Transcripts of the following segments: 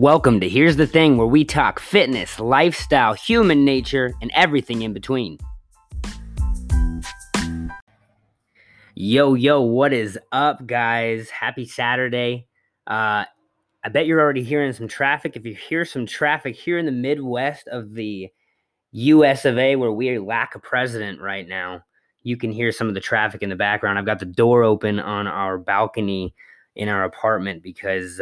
Welcome to Here's the Thing, where we talk fitness, lifestyle, human nature, and everything in between. Yo, yo, what is up, guys? Happy Saturday. I bet you're already hearing some traffic. If you hear some traffic here in the Midwest of the US of A, where we lack a president right now, you can hear some of the traffic in the background. I've got the door open on our balcony in our apartment because,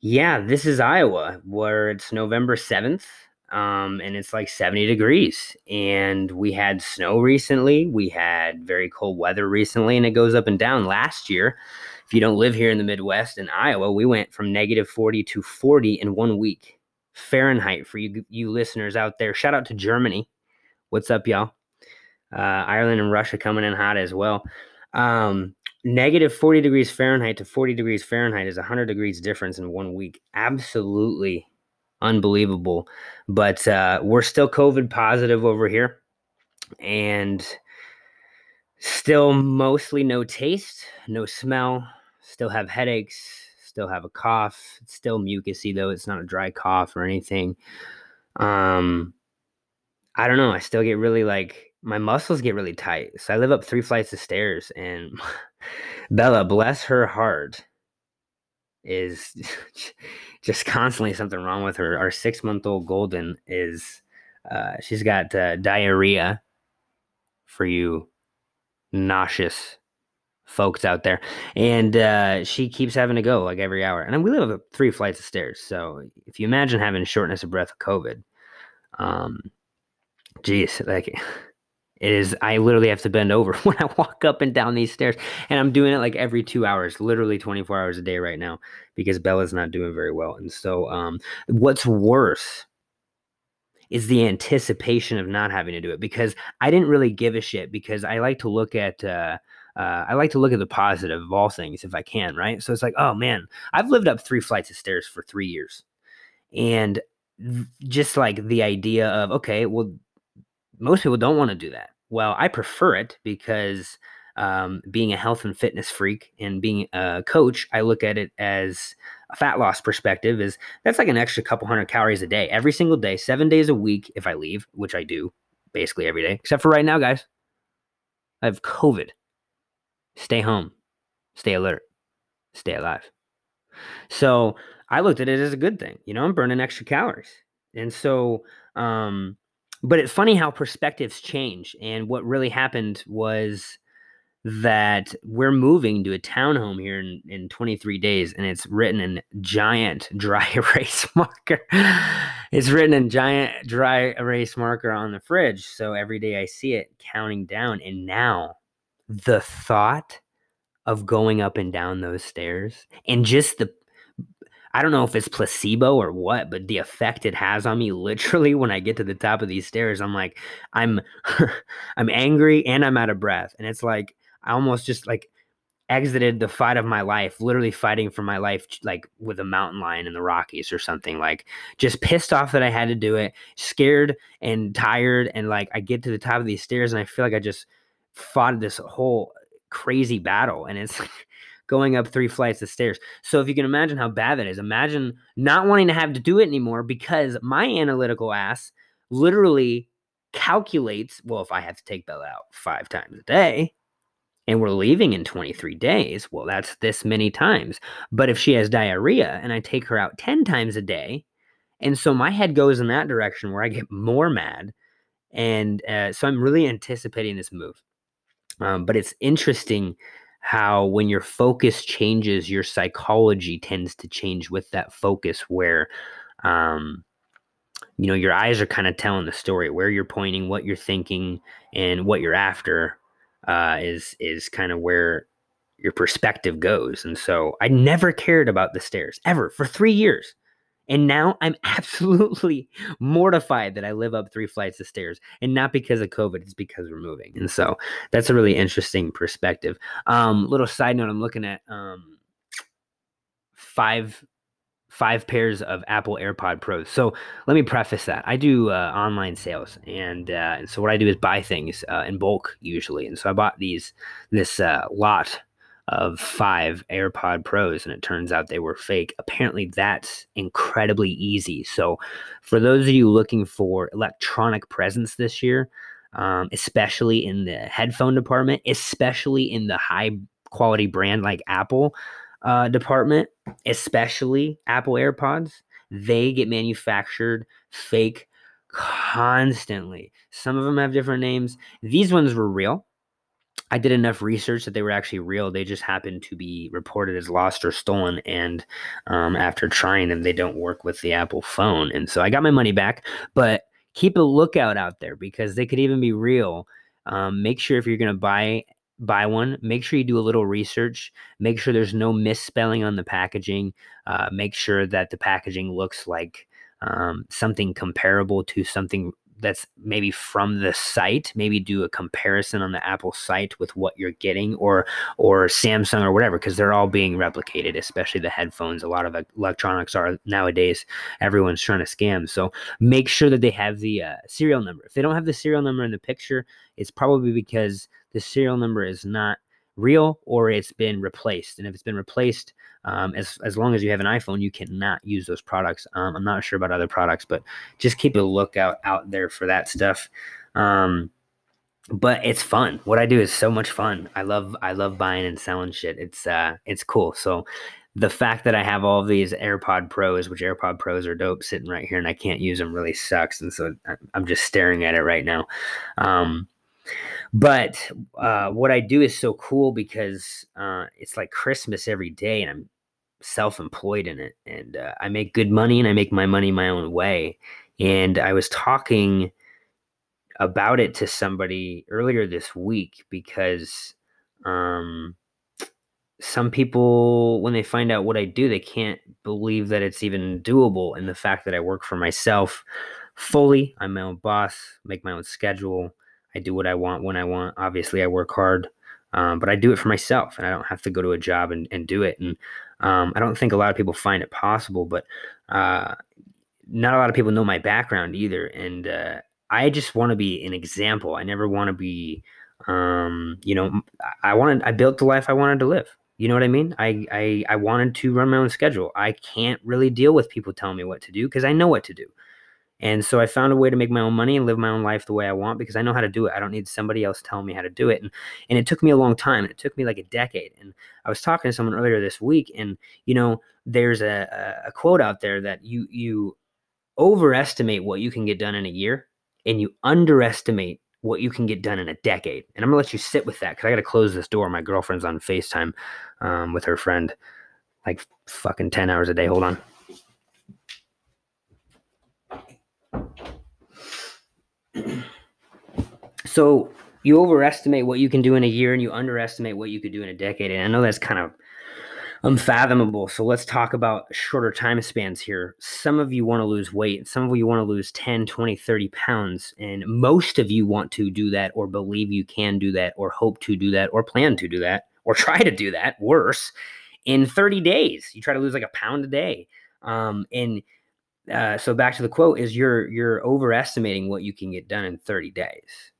this is Iowa, where it's November 7th, and it's like 70 degrees. And we had snow recently. We had very cold weather recently, and it goes up and down. Last year, if you don't live here in the Midwest in Iowa, we went from negative 40 to 40 in 1 week. Fahrenheit for you listeners out there. Shout out to Germany. What's up, y'all? Ireland and Russia coming in hot as well. Negative 40 degrees Fahrenheit to 40 degrees Fahrenheit is 100 degrees difference in 1 week. Absolutely unbelievable. But we're still COVID positive over here. And still mostly no taste, no smell, still have headaches, still have a cough. It's still mucousy, though. It's not a dry cough or anything. I don't know. I still get really my muscles get really tight. So I live up 3 flights of stairs, and Bella, bless her heart, is just constantly something wrong with her. Our 6-month-old Golden is, she's got diarrhea for you nauseous folks out there. And she keeps having to go every hour. And we live up 3 flights of stairs. So if you imagine having shortness of breath of COVID, geez, it is, I literally have to bend over when I walk up and down these stairs, and I'm doing it every 2 hours, literally 24 hours a day right now, because Bella's not doing very well. And so what's worse is the anticipation of not having to do it, because I didn't really give a shit, because I like to look at the positive of all things if I can, right? So it's oh man, I've lived up 3 flights of stairs for 3 years, and just the idea of, okay, well, most people don't want to do that. Well, I prefer it because being a health and fitness freak and being a coach, I look at it as a fat loss perspective is that's an extra couple hundred calories a day, every single day, 7 days a week if I leave, which I do basically every day, except for right now, guys. I have COVID. Stay home. Stay alert. Stay alive. So I looked at it as a good thing. I'm burning extra calories. And so, but it's funny how perspectives change. And what really happened was that we're moving to a townhome here in 23 days. And it's written in giant dry erase marker. It's written in giant dry erase marker on the fridge. So every day I see it counting down. And now the thought of going up and down those stairs and just I don't know if it's placebo or what, but the effect it has on me, literally, when I get to the top of these stairs, I'm I'm angry and I'm out of breath. And it's I almost just exited the fight of my life, literally fighting for my life, with a mountain lion in the Rockies or something, just pissed off that I had to do it, scared and tired. And I get to the top of these stairs and I feel I just fought this whole crazy battle. And it's going up 3 flights of stairs. So if you can imagine how bad that is, imagine not wanting to have to do it anymore, because my analytical ass literally calculates, well, if I have to take Bella out 5 times a day and we're leaving in 23 days, well, that's this many times. But if she has diarrhea and I take her out 10 times a day, and so my head goes in that direction where I get more mad. And so I'm really anticipating this move. But it's interesting how when your focus changes, your psychology tends to change with that focus, where, your eyes are kind of telling the story, where you're pointing, what you're thinking, and what you're after is kind of where your perspective goes. And so I never cared about the stairs ever for 3 years. And now I'm absolutely mortified that I live up 3 flights of stairs, and not because of COVID, it's because we're moving. And so that's a really interesting perspective. Little side note, I'm looking at five pairs of Apple AirPod Pros. So let me preface that. I do online sales. And so what I do is buy things in bulk usually. And so I bought this lot of 5 AirPod Pros, and it turns out they were fake. Apparently, that's incredibly easy. So for those of you looking for electronic presence this year, especially in the headphone department, especially in the high-quality brand like Apple department, especially Apple AirPods, they get manufactured fake constantly. Some of them have different names. These ones were real. I did enough research that they were actually real. They just happened to be reported as lost or stolen. And after trying them, they don't work with the Apple phone. And so I got my money back. But keep a lookout out there because they could even be real. Make sure if you're going to buy one, make sure you do a little research. Make sure there's no misspelling on the packaging. Make sure that the packaging looks like something comparable to something that's maybe from the site. Maybe do a comparison on the Apple site with what you're getting or Samsung or whatever, because they're all being replicated, especially the headphones. A lot of electronics are nowadays, everyone's trying to scam. So make sure that they have the serial number. If they don't have the serial number in the picture, it's probably because the serial number is not real or it's been replaced. And if it's been replaced, as long as you have an iPhone, you cannot use those products. I'm not sure about other products, but just keep a lookout out there for that stuff. But it's fun. What I do is so much fun. I love buying and selling shit. It's cool. So the fact that I have all of these AirPod Pros, which AirPod Pros are dope, sitting right here and I can't use them really sucks. And so I'm just staring at it right now. But what I do is so cool because it's like Christmas every day and I'm self-employed in it. And I make good money and I make my money my own way. And I was talking about it to somebody earlier this week because some people, when they find out what I do, they can't believe that it's even doable. And the fact that I work for myself fully, I'm my own boss, make my own schedule. I do what I want when I want. Obviously, I work hard, but I do it for myself, and I don't have to go to a job and do it. And I don't think a lot of people find it possible, but not a lot of people know my background either. And I just want to be an example. I never want to be, I built the life I wanted to live. You know what I mean? I wanted to run my own schedule. I can't really deal with people telling me what to do because I know what to do. And so I found a way to make my own money and live my own life the way I want because I know how to do it. I don't need somebody else telling me how to do it. And it took me a long time. It took me like a decade. And I was talking to someone earlier this week, and, you know, there's a quote out there that you overestimate what you can get done in a year and you underestimate what you can get done in a decade. And I'm going to let you sit with that because I got to close this door. My girlfriend's on FaceTime with her friend like fucking 10 hours a day. Hold on. So you overestimate what you can do in a year and you underestimate what you could do in a decade. And I know that's kind of unfathomable. So let's talk about shorter time spans here. Some of you want to lose weight. Some of you want to lose 10, 20, 30 pounds. And most of you want to do that or believe you can do that or hope to do that or plan to do that or try to do that. Worse, in 30 days, you try to lose like a pound a day. So back to the quote is you're overestimating what you can get done in 30 days.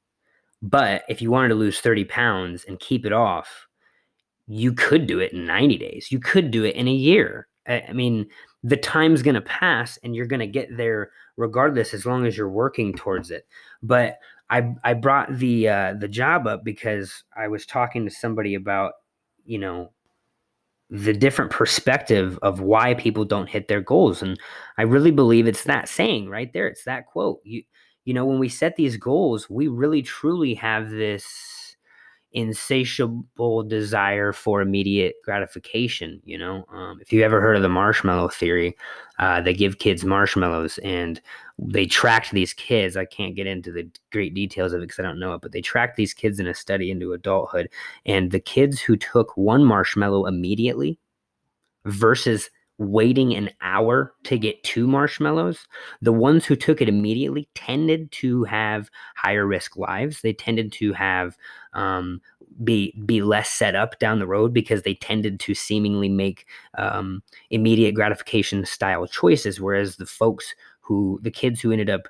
But if you wanted to lose 30 pounds and keep it off, you could do it in 90 days. You could do it in a year. I mean, the time's going to pass and you're going to get there regardless as long as you're working towards it. But I brought the job up because I was talking to somebody about, you know, the different perspective of why people don't hit their goals. And I really believe it's that saying right there. It's that quote. You know, when we set these goals, we really truly have this insatiable desire for immediate gratification. You know, if you ever heard of the marshmallow theory, they give kids marshmallows and they tracked these kids. I can't get into the great details of it because I don't know it, but they tracked these kids in a study into adulthood. And the kids who took one marshmallow immediately versus waiting an hour to get 2 marshmallows, the ones who took it immediately tended to have higher risk lives. They tended to have be less set up down the road because they tended to seemingly make immediate gratification style choices, whereas the kids who ended up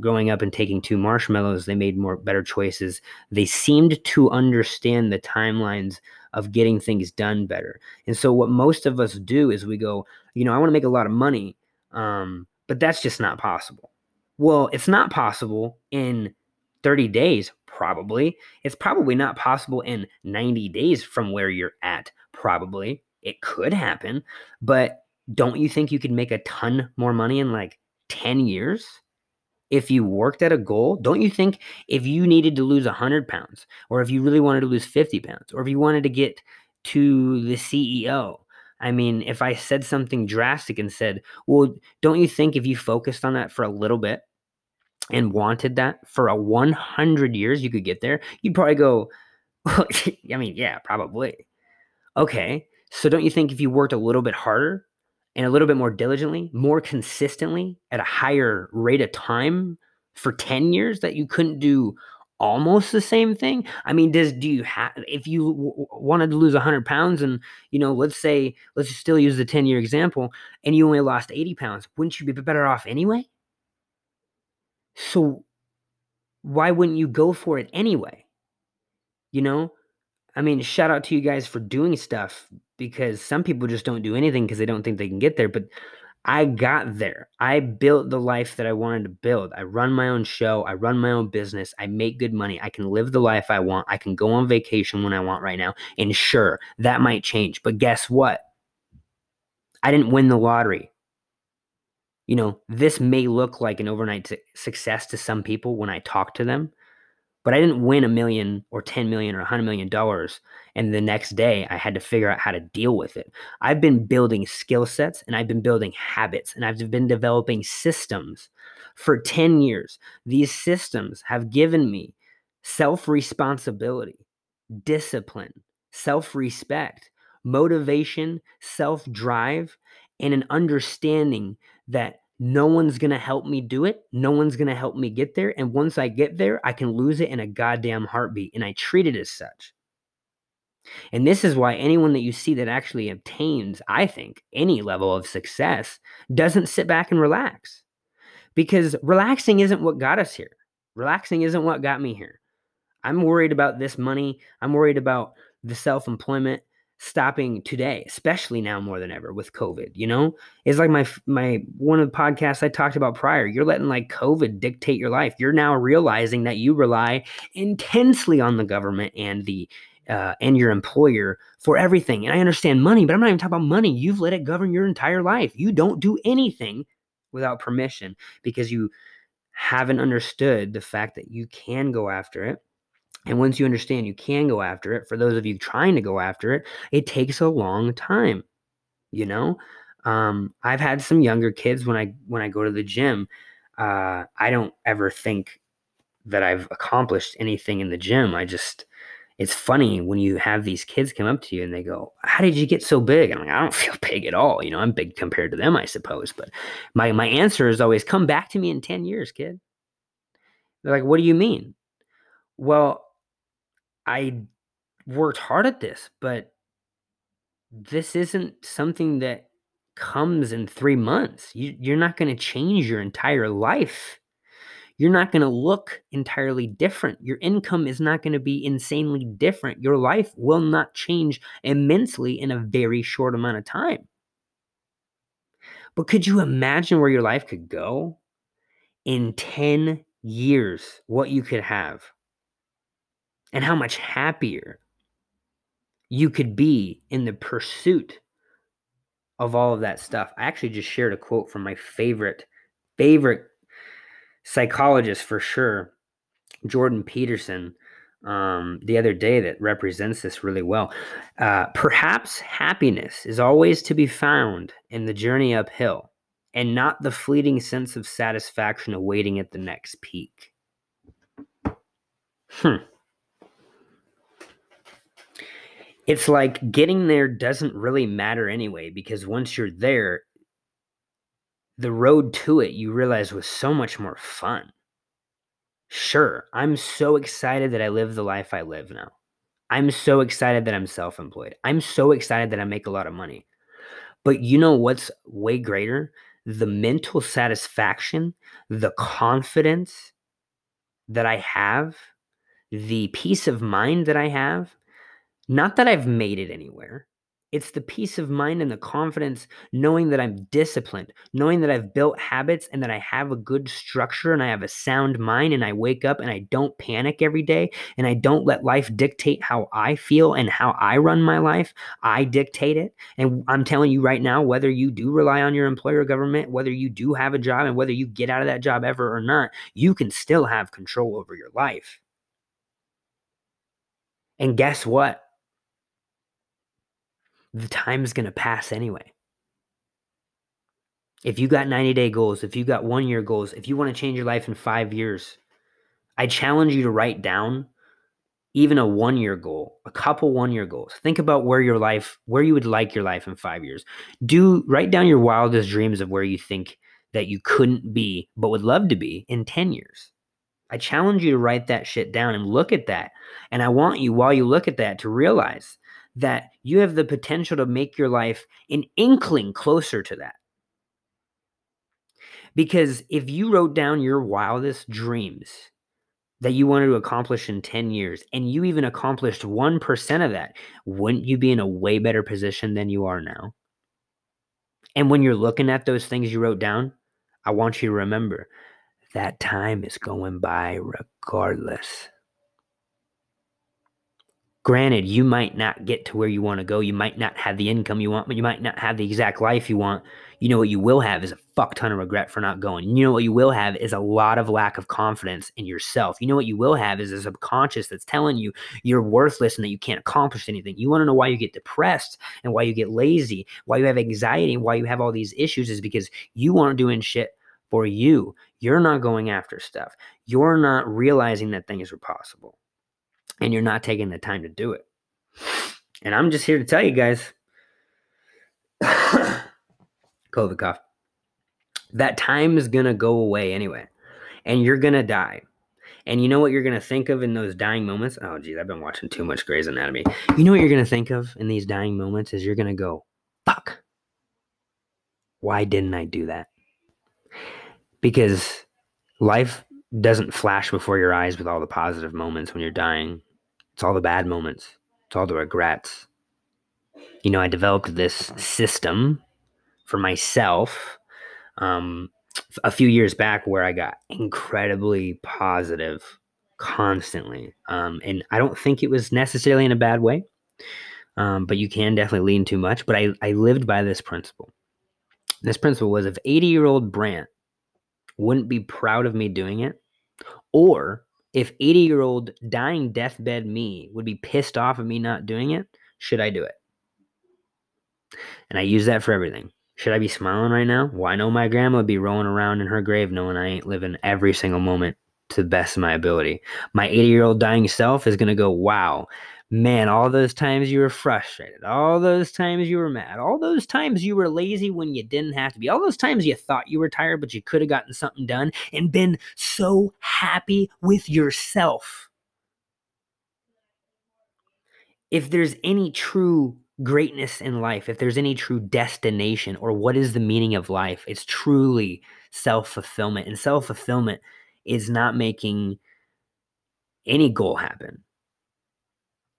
going up and taking 2 marshmallows, they made better choices. They seemed to understand the timelines of getting things done better. And so what most of us do is we go, you know, I want to make a lot of money, but that's just not possible. Well, it's not possible in 30 days, probably. It's probably not possible in 90 days from where you're at, probably. It could happen, but don't you think you could make a ton more money in like 10 years if you worked at a goal? Don't you think if you needed to lose 100 pounds, or if you really wanted to lose 50 pounds, or if you wanted to get to the CEO? I mean, if I said something drastic and said, well, don't you think if you focused on that for a little bit and wanted that for a 100 years, you could get there? You'd probably go, well, I mean, yeah, probably. Okay. So don't you think if you worked a little bit harder and a little bit more diligently, more consistently, at a higher rate of time for 10 years, that you couldn't do almost the same thing? I mean, if you wanted to lose 100 pounds and, you know, let's still use the 10-year example, and you only lost 80 pounds, wouldn't you be better off anyway? So why wouldn't you go for it anyway? You know, I mean, shout out to you guys for doing stuff, because some people just don't do anything because they don't think they can get there. But I got there. I built the life that I wanted to build. I run my own show. I run my own business. I make good money. I can live the life I want. I can go on vacation when I want right now. And sure, that might change. But guess what? I didn't win the lottery. You know, this may look like an overnight success to some people when I talk to them, but I didn't win $1 million or $10 million or $100 million. And the next day I had to figure out how to deal with it. I've been building skill sets, and I've been building habits, and I've been developing systems for 10 years. These systems have given me self-responsibility, discipline, self-respect, motivation, self-drive, and an understanding that no one's going to help me do it. No one's going to help me get there. And once I get there, I can lose it in a goddamn heartbeat. And I treat it as such. And this is why anyone that you see that actually obtains, I think, any level of success doesn't sit back and relax. Because relaxing isn't what got us here. Relaxing isn't what got me here. I'm worried about this money. I'm worried about the self-employment stopping today, especially now more than ever with COVID. You know, it's like my one of the podcasts I talked about prior, you're letting like COVID dictate your life. You're now realizing that you rely intensely on the government and and your employer for everything. And I understand money, but I'm not even talking about money. You've let it govern your entire life. You don't do anything without permission because you haven't understood the fact that you can go after it. And once you understand you can go after it, for those of you trying to go after it, it takes a long time. You know, I've had some younger kids when I go to the gym, I don't ever think that I've accomplished anything in the gym. It's funny when you have these kids come up to you and they go, how did you get so big? And I'm like, I don't feel big at all. You know, I'm big compared to them, I suppose. But my answer is always, come back to me in 10 years, kid. They're like, what do you mean? Well, I worked hard at this, but this isn't something that comes in 3 months. You're not going to change your entire life. You're not going to look entirely different. Your income is not going to be insanely different. Your life will not change immensely in a very short amount of time. But could you imagine where your life could go in 10 years, what you could have, and how much happier you could be in the pursuit of all of that stuff? I actually just shared a quote from my favorite psychologist for sure, Jordan Peterson, the other day, that represents this really well. Perhaps happiness is always to be found in the journey uphill and not the fleeting sense of satisfaction awaiting at the next peak. It's like getting there doesn't really matter anyway, because once you're there, the road to it, you realize, was so much more fun. Sure, I'm so excited that I live the life I live now. I'm so excited that I'm self-employed. I'm so excited that I make a lot of money. But you know what's way greater the mental satisfaction, the confidence that I have, the peace of mind that I have, not that I've made it anywhere. It's the peace of mind and the confidence knowing that I'm disciplined, knowing that I've built habits and that I have a good structure and I have a sound mind and I wake up and I don't panic every day and I don't let life dictate how I feel and how I run my life. I dictate it. And I'm telling you right now, whether you do rely on your employer or government, whether you do have a job and whether you get out of that job ever or not, you can still have control over your life. And guess what? The time's going to pass anyway. If you got 90-day goals, if you got 1-year goals, if you want to change your life in 5 years, I challenge you to write down even a 1-year goal, a couple 1-year goals. Think about where you would like your life in 5 years. Write down your wildest dreams of where you think that you couldn't be, but would love to be in 10 years. I challenge you to write that shit down and look at that. And I want you, while you look at that, to realize that you have the potential to make your life an inkling closer to that. Because if you wrote down your wildest dreams that you wanted to accomplish in 10 years, and you even accomplished 1% of that, wouldn't you be in a way better position than you are now? And when you're looking at those things you wrote down, I want you to remember that time is going by regardless. Granted, you might not get to where you want to go. You might not have the income you want, but you might not have the exact life you want. You know what you will have is a fuck ton of regret for not going. You know what you will have is a lot of lack of confidence in yourself. You know what you will have is a subconscious that's telling you you're worthless and that you can't accomplish anything. You want to know why you get depressed and why you get lazy, why you have anxiety, and why you have all these issues is because you aren't doing shit for you. You're not going after stuff. You're not realizing that things are possible. And you're not taking the time to do it. And I'm just here to tell you guys, COVID cough, that time is going to go away anyway. And you're going to die. And you know what you're going to think of in those dying moments? Oh, geez, I've been watching too much Grey's Anatomy. You know what you're going to think of in these dying moments is you're going to go, fuck, why didn't I do that? Because life doesn't flash before your eyes with all the positive moments when you're dying. It's all the bad moments. It's all the regrets. You know, I developed this system for myself a few years back where I got incredibly positive constantly. And I don't think it was necessarily in a bad way, but you can definitely lean too much. But I lived by this principle. This principle was if 80-year-old Brant wouldn't be proud of me doing it, or if 80-year-old dying deathbed me would be pissed off at me not doing it, should I do it? And I use that for everything. Should I be smiling right now? Well, I know my grandma would be rolling around in her grave knowing I ain't living every single moment to the best of my ability. My 80-year-old dying self is going to go, wow, man, all those times you were frustrated, all those times you were mad, all those times you were lazy when you didn't have to be, all those times you thought you were tired but you could have gotten something done and been so happy with yourself. If there's any true greatness in life, if there's any true destination or what is the meaning of life, it's truly self-fulfillment. And self-fulfillment is not making any goal happen.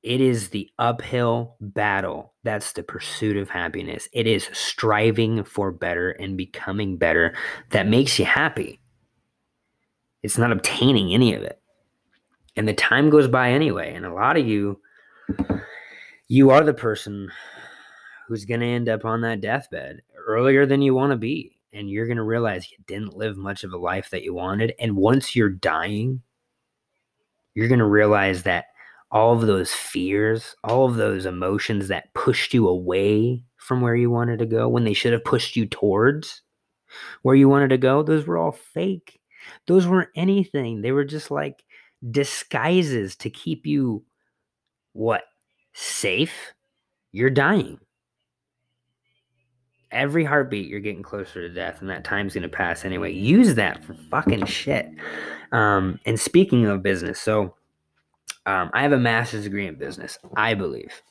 It is the uphill battle. That's the pursuit of happiness. It is striving for better and becoming better that makes you happy. It's not obtaining any of it. And the time goes by anyway. And a lot of you are the person who's going to end up on that deathbed earlier than you want to be. And you're going to realize you didn't live much of a life that you wanted. And once you're dying, you're going to realize that all of those fears, all of those emotions that pushed you away from where you wanted to go when they should have pushed you towards where you wanted to go, those were all fake. Those weren't anything. They were just like disguises to keep you, what, safe? You're dying. Every heartbeat, you're getting closer to death, and that time's going to pass anyway. Use that for fucking shit. And speaking of business, so I have a master's degree in business, I believe.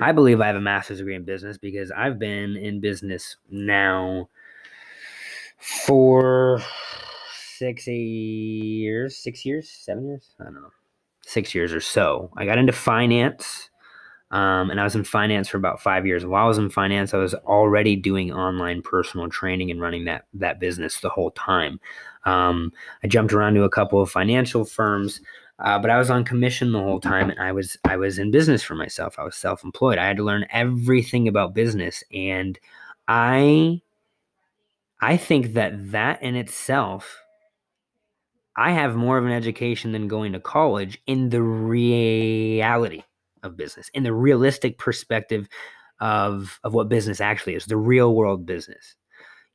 I have a master's degree in business because I've been in business now for 6 years or so. I got into finance, and I was in finance for about 5 years. While I was in finance, I was already doing online personal training and running that business the whole time. I jumped around to a couple of financial firms, but I was on commission the whole time, and I was in business for myself. I was self-employed. I had to learn everything about business, and I think that in itself, I have more of an education than going to college in the reality of business, in the realistic perspective of what business actually is, the real world business.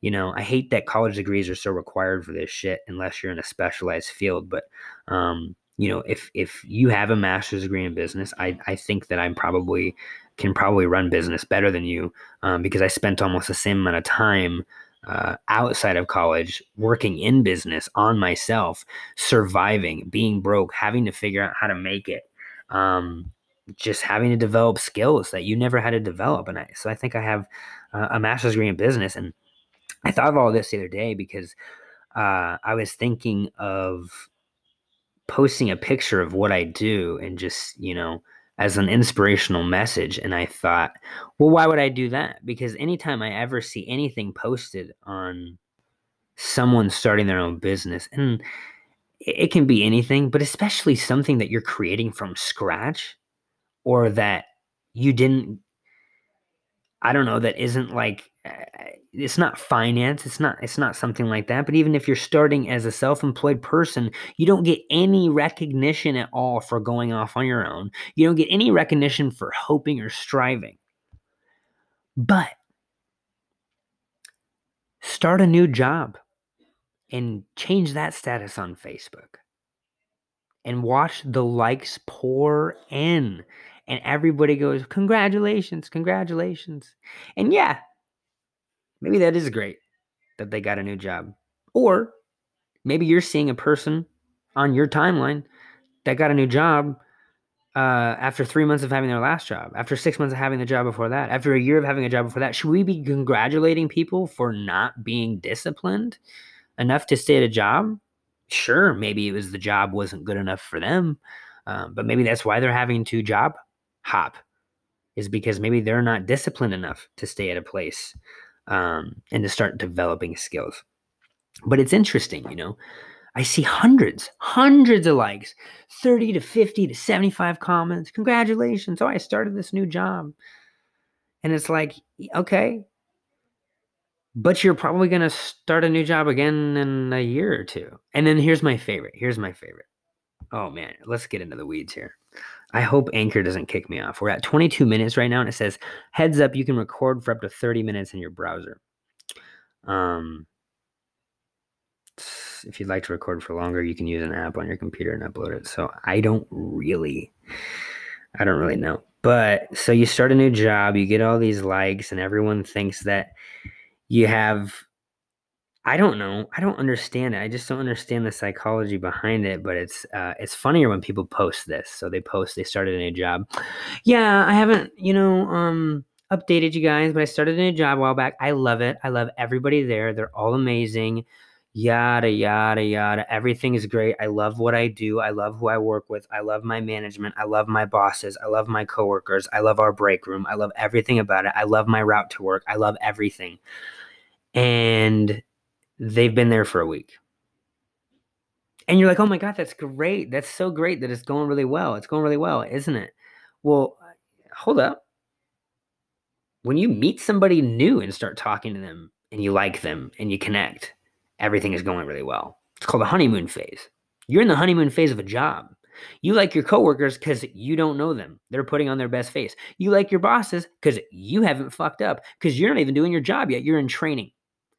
You know, I hate that college degrees are so required for this shit unless you're in a specialized field. But, you know, if you have a master's degree in business, I think that I can probably run business better than you, because I spent almost the same amount of time outside of college, working in business on myself, surviving, being broke, having to figure out how to make it, just having to develop skills that you never had to develop. And so I think I have a master's degree in business. And I thought of all this the other day because I was thinking of posting a picture of what I do and just, you know, as an inspirational message. And I thought, well, why would I do that? Because anytime I ever see anything posted on someone starting their own business, and it can be anything, but especially something that you're creating from scratch, or that you didn't, I don't know, that isn't like, it's not finance, it's not something like that. But even if you're starting as a self-employed person, you don't get any recognition at all for going off on your own. You don't get any recognition for hoping or striving. But start a new job and change that status on Facebook and watch the likes pour in. And everybody goes, congratulations, congratulations. And yeah, maybe that is great that they got a new job. Or maybe you're seeing a person on your timeline that got a new job after 3 months of having their last job, after 6 months of having the job before that, after a year of having a job before that. Should we be congratulating people for not being disciplined enough to stay at a job? Sure, maybe it was the job wasn't good enough for them, but maybe that's why they're having to job hop, is because maybe they're not disciplined enough to stay at a place and to start developing skills. But it's interesting, you know, I see hundreds of likes, 30 to 50 to 75 comments. Congratulations. Oh, I started this new job. And it's like, okay, but you're probably going to start a new job again in a year or two. And then here's my favorite. Oh man, let's get into the weeds here. I hope Anchor doesn't kick me off. We're at 22 minutes right now, and it says, heads up, you can record for up to 30 minutes in your browser. If you'd like to record for longer, you can use an app on your computer and upload it. So I don't really know. But so you start a new job, you get all these likes, and everyone thinks that you have, I don't know. I don't understand it. I just don't understand the psychology behind it, but it's funnier when people post this. So they started a new job. Yeah, I haven't, you know, updated you guys, but I started a new job a while back. I love it. I love everybody there. They're all amazing. Yada, yada, yada. Everything is great. I love what I do. I love who I work with. I love my management. I love my bosses. I love my coworkers. I love our break room. I love everything about it. I love my route to work. I love everything. And they've been there for a week. And you're like, oh my God, that's great. That's so great that it's going really well. It's going really well, isn't it? Well, hold up. When you meet somebody new and start talking to them and you like them and you connect, everything is going really well. It's called the honeymoon phase. You're in the honeymoon phase of a job. You like your coworkers because you don't know them. They're putting on their best face. You like your bosses because you haven't fucked up, because you're not even doing your job yet. You're in training.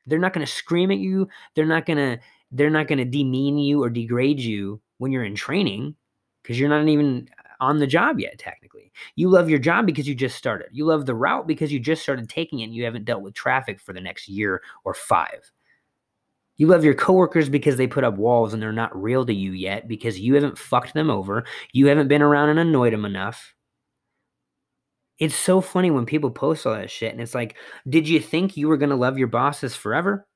They're not going to scream at you. They're not going to demean you or degrade you when you're in training, because you're not even on the job yet, technically. You love your job because you just started. You love the route because you just started taking it and you haven't dealt with traffic for the next year or five. You love your coworkers because they put up walls and they're not real to you yet, because you haven't fucked them over. You haven't been around and annoyed them enough. It's so funny when people post all that shit, and it's like, did you think you were going to love your bosses forever?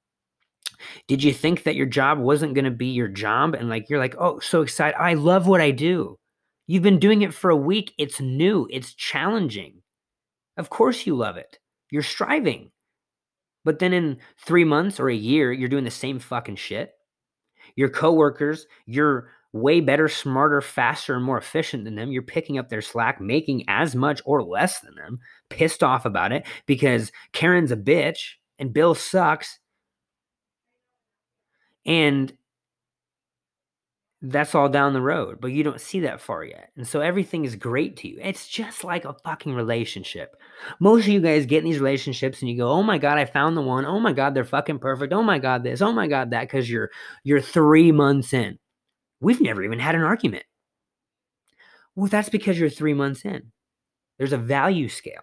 Did you think that your job wasn't going to be your job? And like, you're like, oh, so excited. I love what I do. You've been doing it for a week. It's new. It's challenging. Of course you love it. You're striving. But then in 3 months or a year, you're doing the same fucking shit. Your coworkers, you're way better, smarter, faster, and more efficient than them. You're picking up their slack, making as much or less than them, pissed off about it because Karen's a bitch and Bill sucks. And that's all down the road, but you don't see that far yet. And so everything is great to you. It's just like a fucking relationship. Most of you guys get in these relationships and you go, oh my God, I found the one. Oh my God, they're fucking perfect. Oh my God, this. Oh my God, that. Because you're 3 months in. We've never even had an argument. Well, that's because you're 3 months in. There's a value scale.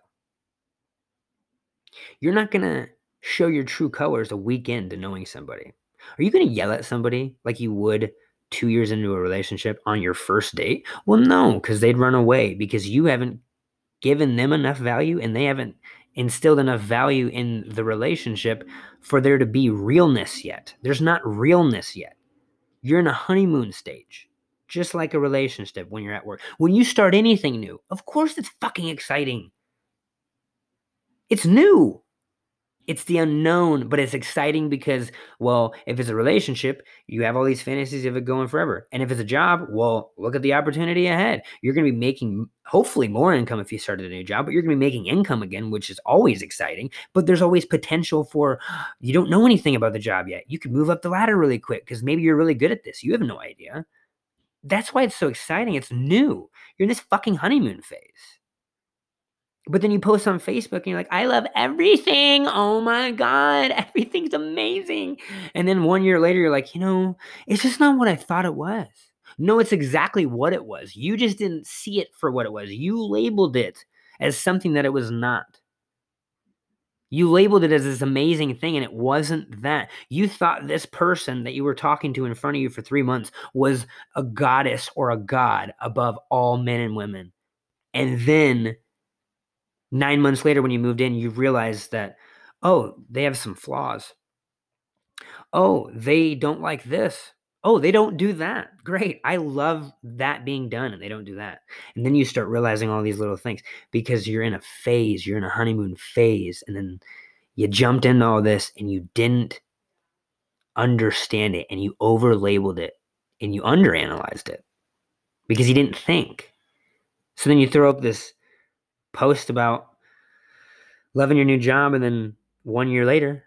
You're not going to show your true colors a week into knowing somebody. Are you going to yell at somebody like you would 2 years into a relationship on your first date? Well, no, because they'd run away because you haven't given them enough value and they haven't instilled enough value in the relationship for there to be realness yet. There's not realness yet. You're in a honeymoon stage, just like a relationship when you're at work. When you start anything new, of course it's fucking exciting. It's new. It's the unknown, but it's exciting because, well, if it's a relationship, you have all these fantasies of it going forever. And if it's a job, well, look at the opportunity ahead. You're going to be making hopefully more income if you started a new job, but you're going to be making income again, which is always exciting. But there's always potential for you don't know anything about the job yet. You could move up the ladder really quick because maybe you're really good at this. You have no idea. That's why it's so exciting. It's new. You're in this fucking honeymoon phase. But then you post on Facebook and you're like, I love everything. Oh my God, everything's amazing. And then 1 year later, you're like, you know, it's just not what I thought it was. No, it's exactly what it was. You just didn't see it for what it was. You labeled it as something that it was not. You labeled it as this amazing thing and it wasn't that. You thought this person that you were talking to in front of you for 3 months was a goddess or a god above all men and women. And then 9 months later, when you moved in, you realized that, oh, they have some flaws. Oh, they don't like this. Oh, they don't do that. Great. I love that being done and they don't do that. And then you start realizing all these little things because you're in a phase, you're in a honeymoon phase. And then you jumped into all this and you didn't understand it and you overlabeled it and you underanalyzed it because you didn't think. So then you throw up this post about loving your new job, and then 1 year later,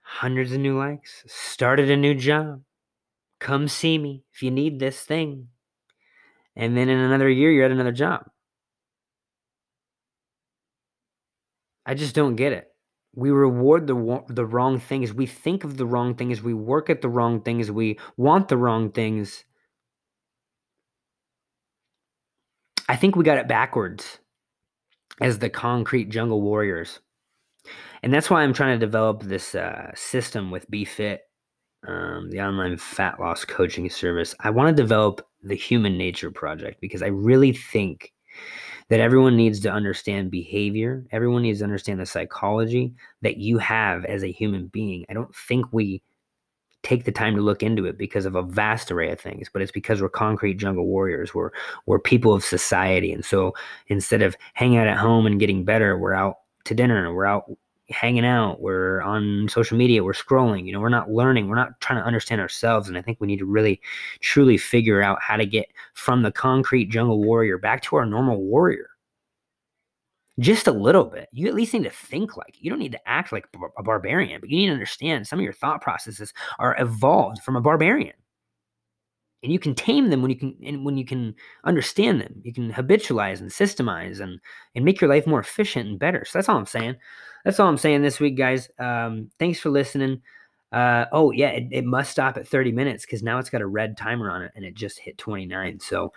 hundreds of new likes, started a new job, come see me if you need this thing. And then in another year, you're at another job. I just don't get it. We reward the wrong things. We think of the wrong things. We work at the wrong things. We want the wrong things. I think we got it backwards as the concrete jungle warriors. And that's why I'm trying to develop this system with BFit, the online fat loss coaching service. I want to develop the Human Nature Project because I really think that everyone needs to understand behavior. Everyone needs to understand the psychology that you have as a human being. I don't think we take the time to look into it because of a vast array of things, but it's because we're concrete jungle warriors. We're people of society. And so instead of hanging out at home and getting better, we're out to dinner, we're out hanging out, we're on social media, we're scrolling, you know, we're not learning, we're not trying to understand ourselves. And I think we need to really, truly figure out how to get from the concrete jungle warrior back to our normal warrior. Just a little bit. You at least need to think like it. You don't need to act like a barbarian, but you need to understand some of your thought processes are evolved from a barbarian. And you can tame them when you can understand them. You can habitualize and systemize and make your life more efficient and better. So that's all I'm saying. That's all I'm saying this week, guys. Thanks for listening. It must stop at 30 minutes because now it's got a red timer on it and it just hit 29. So,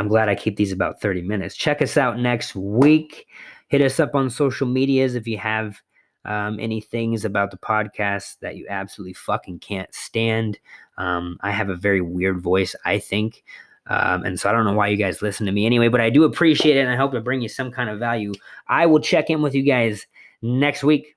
I'm glad I keep these about 30 minutes. Check us out next week. Hit us up on social medias if you have any things about the podcast that you absolutely fucking can't stand. I have a very weird voice, I think. And so I don't know why you guys listen to me anyway, but I do appreciate it and I hope to bring you some kind of value. I will check in with you guys next week.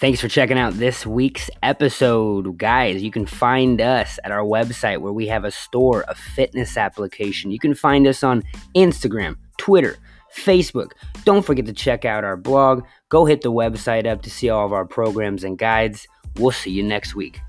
Thanks for checking out this week's episode. Guys, you can find us at our website where we have a store, a fitness application. You can find us on Instagram, Twitter, Facebook. Don't forget to check out our blog. Go hit the website up to see all of our programs and guides. We'll see you next week.